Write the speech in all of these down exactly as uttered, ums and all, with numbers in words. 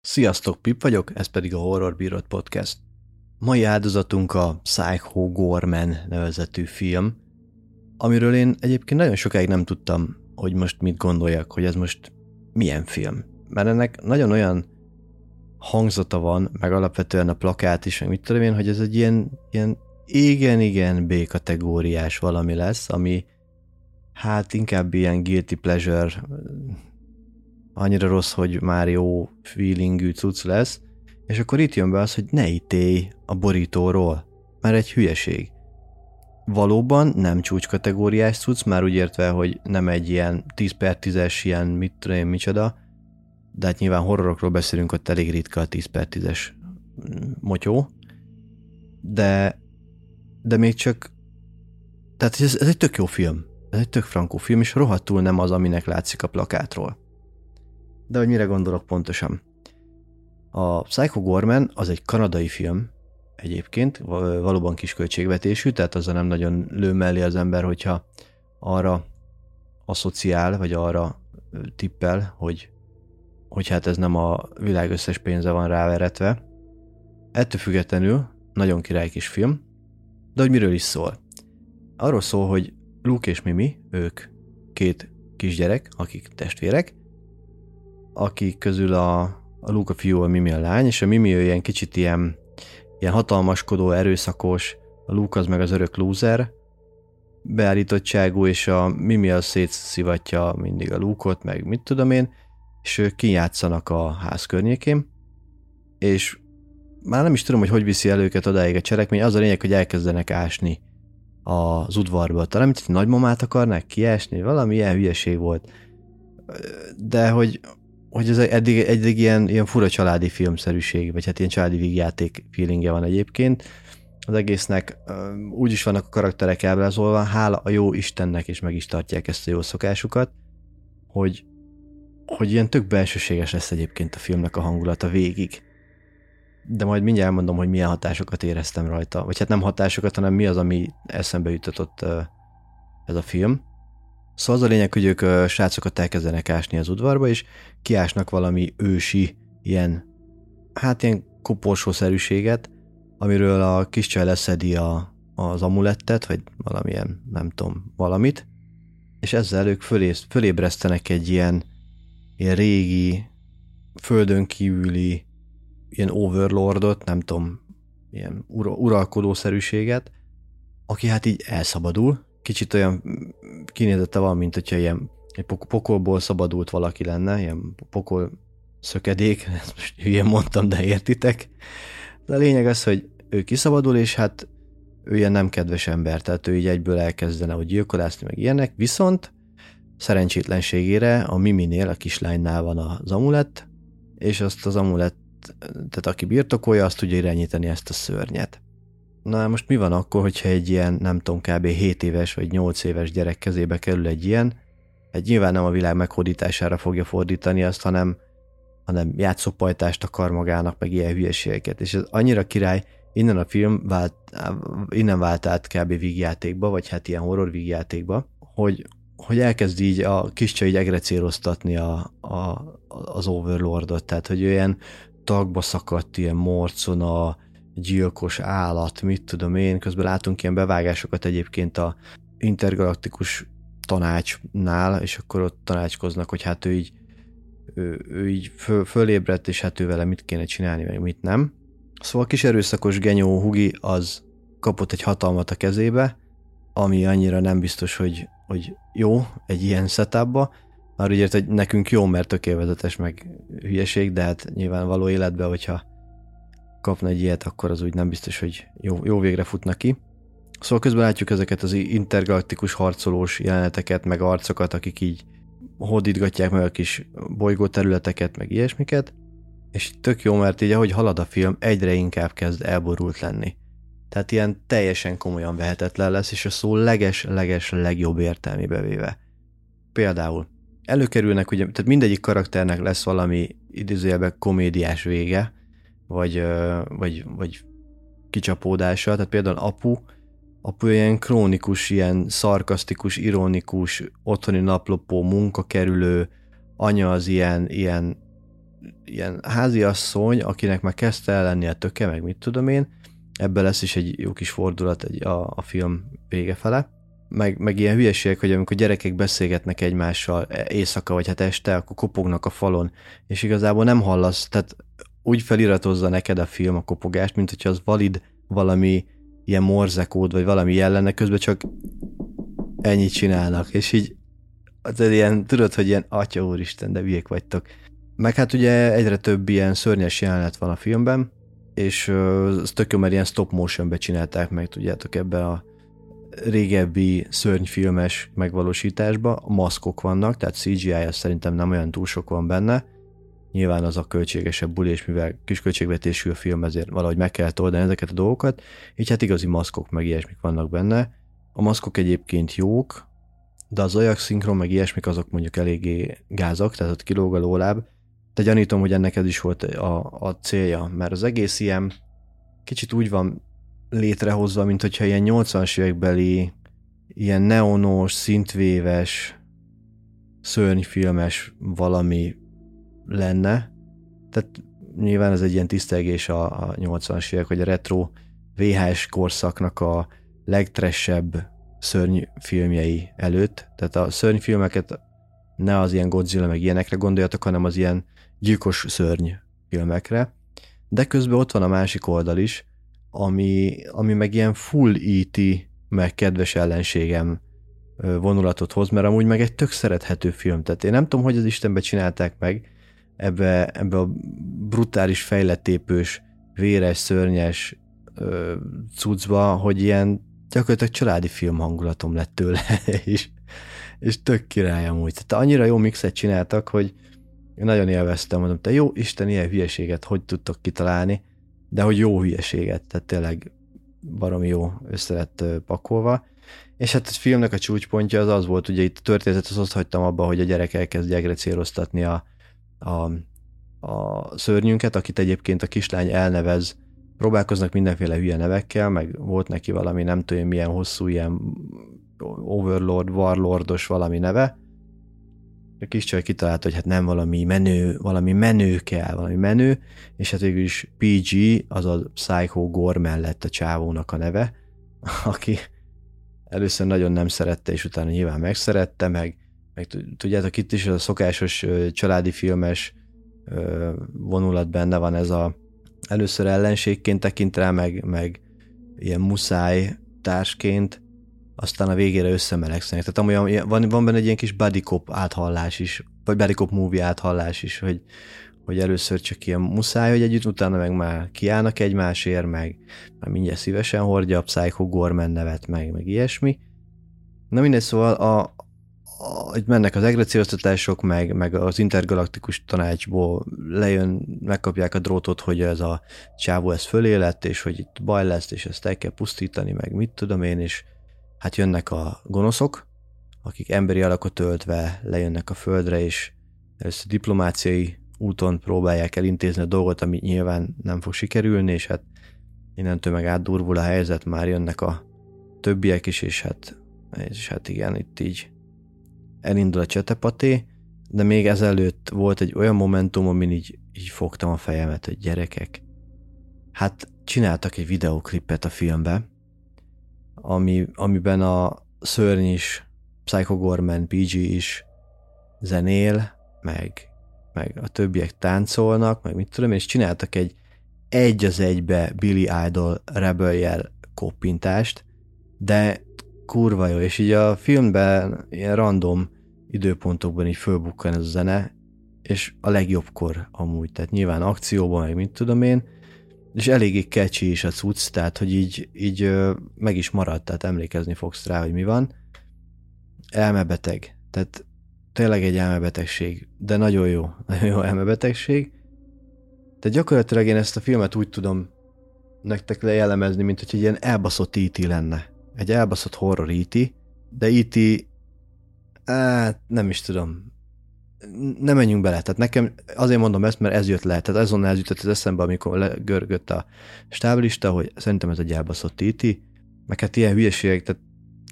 Sziasztok, Pip vagyok, ez pedig a Horror Bírod Podcast. Mai áldozatunk a Psycho Goreman nevezetű film, amiről én egyébként nagyon sokáig nem tudtam, hogy most mit gondoljak, hogy ez most milyen film. Mert ennek nagyon olyan hangzata van, meg alapvetően a plakát is, meg mit tudom én, hogy ez egy ilyen, ilyen igen-igen B-kategóriás valami lesz, ami hát inkább ilyen guilty pleasure, annyira rossz, hogy már jó feelingű cucc lesz, és akkor itt jön be az, hogy ne ítélj a borítóról, mert egy hülyeség. Valóban nem csúcskategóriás cucc, már úgy értve, hogy nem egy ilyen tíz per tízes, ilyen mit tudom én, micsoda, de hát nyilván horrorokról beszélünk, ott elég ritka a tíz per tízes motyó, de, de még csak, tehát ez, ez egy tök jó film, ez egy tök frankó film, és rohadtul nem az, aminek látszik a plakátról. De hogy mire gondolok pontosan? A Psycho Goreman az egy kanadai film egyébként, valóban kis költségvetésű, tehát azzal nem nagyon lő mellé az ember, hogyha arra asszociál, vagy arra tippel, hogy, hogy hát ez nem a világ összes pénze van ráveretve. Ettől függetlenül nagyon király kis film, de hogy miről is szól? Arról szól, hogy Luke és Mimi, ők két kisgyerek, akik testvérek, akik közül a, a Luke a fiú, a Mimi a lány, és a Mimi ő ilyen kicsit ilyen, ilyen hatalmaskodó, erőszakos, a Luke az meg az örök lúzer beállítottságú, és a Mimi az szétszivatja mindig a Luke-ot, meg mit tudom én, és ők kijátszanak a ház környékén, és már nem is tudom, hogy hogy viszi el őket odáig a cselekmény, az a lényeg, hogy elkezdenek ásni az udvarba. Talán, mint hogy nagymamát akarnák kiásni, valami ilyen hülyeség volt. De hogy hogy ez eddig, eddig ilyen, ilyen fura családi filmszerűség, vagy hát ilyen családi vígjáték feelingje van egyébként. Az egésznek úgy is vannak a karakterek ábrázolva, hála a jó Istennek, és meg is tartják ezt a jó szokásukat, hogy, hogy ilyen tök belsőséges lesz egyébként a filmnek a hangulata végig. De majd mindjárt elmondom, hogy milyen hatásokat éreztem rajta. Vagy hát nem hatásokat, hanem mi az, ami eszembe jutott ez a film. Szóval az a lényeg, hogy ők a srácokat elkezdenek ásni az udvarba, és kiásnak valami ősi, ilyen, hát ilyen koporsószerűséget, amiről a kis csaj leszedi a, az amulettet, vagy valamilyen, nem tudom, valamit, és ezzel ők fölé, fölébresztenek egy ilyen, ilyen régi, földön kívüli, ilyen overlordot, nem tudom, ilyen ura, uralkodószerűséget, aki hát így elszabadul, kicsit olyan kinézete van, mint hogyha ilyen egy pokolból szabadult valaki lenne, ilyen pokol szökedék, ezt most hülyén mondtam, de értitek. De a lényeg az, hogy ő kiszabadul, és hát ő ilyen nem kedves ember, tehát ő így egyből elkezdene, hogy gyilkolászni, meg ilyenek, viszont szerencsétlenségére a Miminél, a kislánynál van az amulett, és azt az amulett, tehát aki birtokolja, azt tudja irányítani ezt a szörnyet. Na most mi van akkor, hogyha egy ilyen, nem tudom, kb. hét éves vagy nyolc éves gyerek kezébe kerül egy ilyen, hát nyilván nem a világ meghódítására fogja fordítani azt, hanem, hanem játszópajtást akar magának, meg ilyen hülyeségeket. És ez annyira király, innen a film vált, innen vált át kb. Vígjátékba, vagy hát ilyen horror vígjátékba, hogy, hogy elkezd így a kis csaj így egrecéroztatni a, a, az overlordot, tehát hogy ilyen tagba szakadt, ilyen morcona, gyilkos állat, mit tudom én, közben látunk ilyen bevágásokat egyébként a intergalaktikus tanácsnál, és akkor ott tanácskoznak, hogy hát ő így, ő, ő így föl, fölébredt, és hát ő vele mit kéne csinálni, meg mit nem. Szóval a kis erőszakos genyó Hugi az kapott egy hatalmat a kezébe, ami annyira nem biztos, hogy, hogy jó egy ilyen setupba, már úgy ért, hogy nekünk jó, mert tök élvezetes meg hülyeség, de hát nyilván való életben, hogyha kapna egy ilyet, akkor az úgy nem biztos, hogy jó, jó végre futna ki. Szóval közben látjuk ezeket az intergalaktikus harcolós jeleneteket, meg arcokat, akik így hódítgatják meg a kis bolygóterületeket, meg ilyesmiket, és tök jó, mert így ahogy halad a film, egyre inkább kezd elborult lenni. Tehát ilyen teljesen komolyan vehetetlen lesz, és a szó leges-leges legjobb értelmébe véve. Például előkerülnek, ugye, tehát mindegyik karakternek lesz valami idézőjelben komédiás vége, Vagy, vagy, vagy kicsapódása, tehát például apu, apu ilyen krónikus, ilyen szarkasztikus, ironikus, otthoni naplopó, munkakerülő, anya az ilyen, ilyen, ilyen háziasszony, akinek már kezdte el lenni a töke, meg mit tudom én, ebből lesz is egy jó kis fordulat egy, a, a film vége fele. Meg, meg ilyen hülyeségek, hogy amikor gyerekek beszélgetnek egymással éjszaka, vagy hát este, akkor kopognak a falon, és igazából nem hallasz, tehát úgy feliratozza neked a film a kopogást, mint hogyha az valid valami ilyen morzekód, vagy valami jelenne, közben csak ennyit csinálnak, és így ilyen, tudod, hogy ilyen atya úristen, de hülyék vagytok. Meg hát ugye egyre több ilyen szörnyes jelenet van a filmben, és az tök jó, mert ilyen stop motionbe csinálták meg, tudjátok, ebben a régebbi szörnyfilmes megvalósításban maszkok vannak, tehát cé gé í-ja szerintem nem olyan túl sok van benne. Nyilván az a költségesebb buli, és mivel kisköltségvetésű a film, ezért valahogy meg kellett oldani ezeket a dolgokat, így hát igazi maszkok meg ilyesmik vannak benne. A maszkok egyébként jók, de az ajakszinkron meg ilyesmik azok mondjuk eléggé gázak, tehát ott kilóg a lóláb. Te gyanítom, hogy ennek ez is volt a, a célja, mert az egész ilyen kicsit úgy van létrehozva, mint hogyha ilyen nyolcvanas évekbeli, ilyen neonos, szintvéves, szörnyfilmes valami lenne. Tehát nyilván ez egy ilyen tisztelgés a, a nyolcvanas évek, hogy a retro vé há es korszaknak a legtressebb szörnyfilmjei előtt. Tehát a szörnyfilmeket ne az ilyen Godzilla meg ilyenekre gondoljatok, hanem az ilyen gyilkos szörnyfilmekre. De közben ott van a másik oldal is, ami, ami meg ilyen full í té, meg kedves ellenségem vonulatot hoz, mert amúgy meg egy tök szerethető film. Tehát én nem tudom, hogy az Istenbe csinálták meg ebbe, ebbe a brutális, fejlettépős, véres, szörnyes ö, cuccba, hogy ilyen gyakorlatilag családi film hangulatom lett tőle, és, és tök király amúgy. Tehát annyira jó mixet csináltak, hogy én nagyon élveztem, mondom, te jó Isten, ilyen hülyeséget hogy tudtok kitalálni, de hogy jó hülyeséget, tehát tényleg baromi jó össze lett pakolva. És hát a filmnek a csúcspontja az az volt, ugye itt a történetet azt hagytam abba, hogy a gyerek elkezd gyerekrecéloztatni a, a, a szörnyünket, akit egyébként a kislány elnevez, próbálkoznak mindenféle hülye nevekkel, meg volt neki valami nem tudom milyen hosszú, ilyen overlord, warlordos valami neve. A kis csaj kitalálta, hogy hát nem valami menő, valami menő kell, valami menő, és hát végül is pé gé, azaz Psycho Goreman lett a csávónak a neve, aki először nagyon nem szerette, és utána nyilván megszerette, meg, meg tudjátok, itt is a szokásos családi filmes vonulat benne van, ez a először ellenségként tekint rá, meg, meg ilyen muszáj társként, aztán a végére összemelegszenek. Tehát amúgy van, van benne egy ilyen kis buddy cop áthallás is, vagy buddy cop movie áthallás is, hogy, hogy először csak ilyen muszáj, hogy együtt, utána meg már kiállnak egymásért, meg már mindjárt szívesen hordja a Psycho Goreman nevet, meg, meg ilyesmi. Na mindegy, szóval a, a, mennek az egrecióztatások, meg, meg az intergalaktikus tanácsból lejön, megkapják a drótot, hogy ez a csávó ez fölé lett, és hogy itt baj lesz, és ezt el kell pusztítani, meg mit tudom én, és hát jönnek a gonoszok, akik emberi alakot öltve lejönnek a földre, és először diplomáciai úton próbálják elintézni a dolgot, ami nyilván nem fog sikerülni, és hát innentől meg átdurvul a helyzet, már jönnek a többiek is, és hát, és hát igen, itt így elindul a csetepaté, de még ezelőtt volt egy olyan momentum, amin így, így fogtam a fejemet, hogy gyerekek, hát csináltak egy videóklipet a filmbe, Ami, amiben a szörny is, Psycho Goreman, pé gé is zenél, meg, meg a többiek táncolnak, meg mit tudom, és csináltak egy egy az egybe Billy Idol Rebel-jel koppintást, de kurva jó, és így a filmben ilyen random időpontokban így fölbukkan ez a zene, és a legjobbkor amúgy, tehát nyilván akcióban, meg mit tudom én, és eléggé catchy is a cucc, tehát hogy így, így meg is maradt, tehát emlékezni fogsz rá, hogy mi van. Elmebeteg, tehát tényleg egy elmebetegség, de nagyon jó, nagyon jó elmebetegség. Tehát gyakorlatilag én ezt a filmet úgy tudom nektek lejellemezni, mint hogy egy ilyen elbaszott í té lenne. Egy elbaszott horror í té, de í té, hát nem is tudom, nem menjünk bele, tehát nekem azért mondom ezt, mert ez jött le, tehát azonnal ez jutott az eszembe, amikor görgött a stáblista, hogy szerintem ez egy elbaszott í té, meg hát ilyen hülyeségek, tehát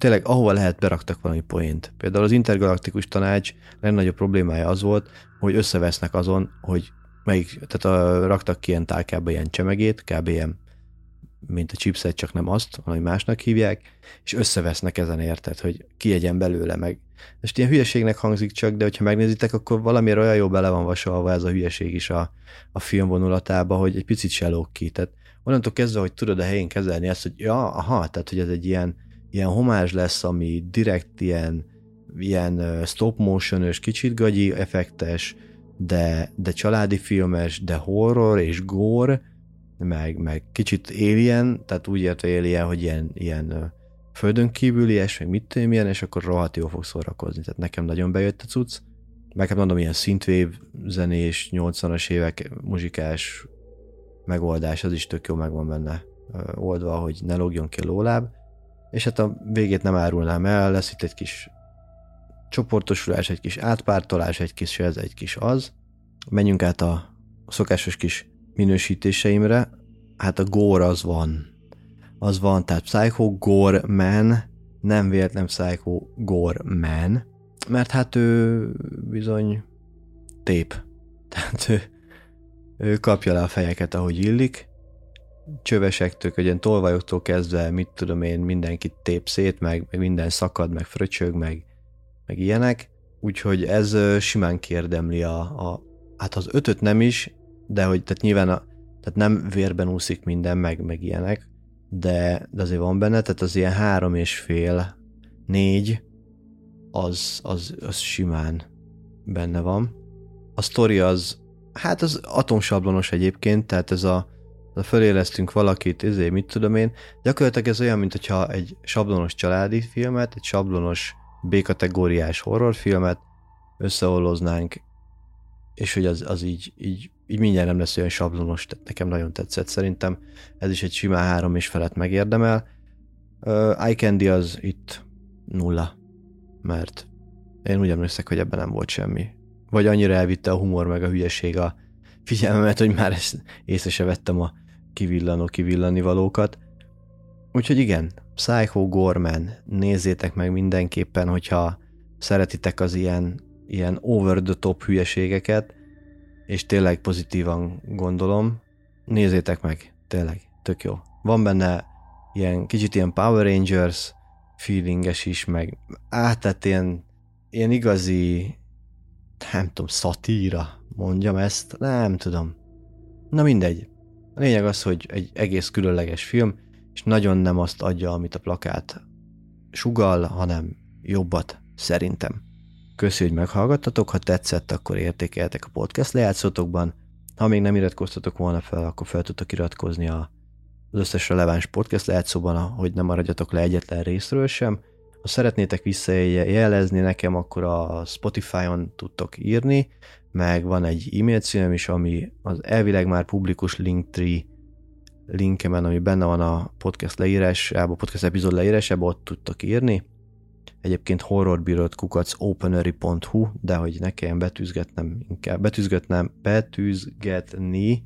tényleg ahova lehet beraktak valami poént. Például az intergalaktikus tanács legnagyobb problémája az volt, hogy összevesznek azon, hogy melyik, tehát a, raktak ki ilyen tálkába ilyen csemegét, kb. Ilyen, mint a chipset, csak nem azt, hanem másnak hívják, és összevesznek ezen, érted, hogy kiegyen belőle meg. Most ilyen hülyeségnek hangzik csak, de hogyha megnézitek, akkor valamiért olyan jó bele van vasalva ez a hülyeség is a, a film vonulatába, hogy egy picit se lóg ki. Tehát onnantól kezdve, hogy tudod a helyén kezelni ezt, hogy ja, aha, tehát hogy ez egy ilyen, ilyen homázs lesz, ami direkt ilyen, ilyen stop motion-ös, kicsit gagyi effektes, de, de családi filmes, de horror és gore, meg, meg kicsit alien, tehát úgy értve alien, hogy ilyen, ilyen földön kívülies, meg mit tudom ilyen, és akkor rohadt jól fog szórakozni. Tehát nekem nagyon bejött a cucc. Meg kell mondom, ilyen synthwave zenés, nyolcvanas évek muzsikás megoldás, az is tök jó megvan benne oldva, hogy ne lógjon ki a lóláb. És hát a végét nem árulnám el, lesz itt egy kis csoportosulás, egy kis átpártolás, egy kis ez, egy kis az. Menjünk át a szokásos kis minősítéseimre. Hát a gore az van. Az van, tehát Psycho Goreman, nem véletlen Psycho Goreman, mert hát ő bizony tép. Tehát ő, ő kapja le a fejeket, ahogy illik. Csövesektől, hogy ilyen tolvajoktól kezdve, mit tudom én, mindenkit tép szét, meg, meg minden szakad, meg fröcsög, meg, meg ilyenek. Úgyhogy ez simán kérdemli a, a hát az ötöt nem is, de hogy tehát nyilván a, tehát nem vérben úszik minden, meg, meg ilyenek, de, de azért van benne, tehát az ilyen három és fél, négy, az, az, az simán benne van. A sztori az, hát az atomsablonos egyébként, tehát ez a fölélesztünk valakit, ezért mit tudom én, gyakorlatilag ez olyan, mint hogyha egy sablonos családi filmet, egy sablonos B-kategóriás horrorfilmet összeolloznánk, és hogy az, az így, így, így mindjárt nem lesz olyan sablonos, tehát nekem nagyon tetszett, szerintem ez is egy simán három és felett megérdemel. Uh, I Candy az itt nulla, mert én úgy emlékszek, hogy ebben nem volt semmi. Vagy annyira elvitte a humor meg a hülyeség a figyelmemet, hogy már ezt észre se vettem a kivillanó-kivillani valókat. Úgyhogy igen, Psycho Goreman, nézzétek meg mindenképpen, hogyha szeretitek az ilyen, ilyen over the top hülyeségeket, és tényleg pozitívan gondolom, nézzétek meg, tényleg, tök jó. Van benne ilyen, kicsit ilyen Power Rangers feelinges is, meg át, tehát ilyen, ilyen igazi, nem tudom, szatíra mondjam ezt, nem tudom. Na mindegy. A lényeg az, hogy egy egész különleges film, és nagyon nem azt adja, amit a plakát sugall, hanem jobbat, szerintem. Köszi, hogy meghallgattatok, ha tetszett, akkor értékeljetek a podcast lejátszótokban. Ha még nem iratkoztatok volna fel, akkor fel tudtok iratkozni az összes releváns podcast lejátszóban, hogy nem maradjatok le egyetlen részről sem. Ha szeretnétek visszajelezni nekem, akkor a Spotify-on tudtok írni, meg van egy e-mail címem is, ami az elvileg már publikus Linktree linkemen, ami benne van a podcast leírásában, podcast epizód leírásában, ott tudtok írni. Egyébként horrorbírod kukac openery pont hu, de hogy ne kelljen betűzgetnem, inkább betűzgetnem, betűzgetni,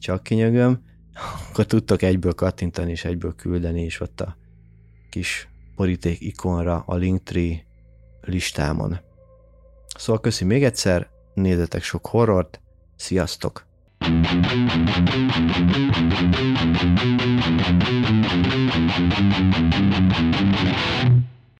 csak kinyögöm, akkor tudtok egyből kattintani, és egyből küldeni, és ott a kis boríték ikonra a Linktree listámon. Szóval köszi még egyszer, nézzetek sok horrort, sziasztok!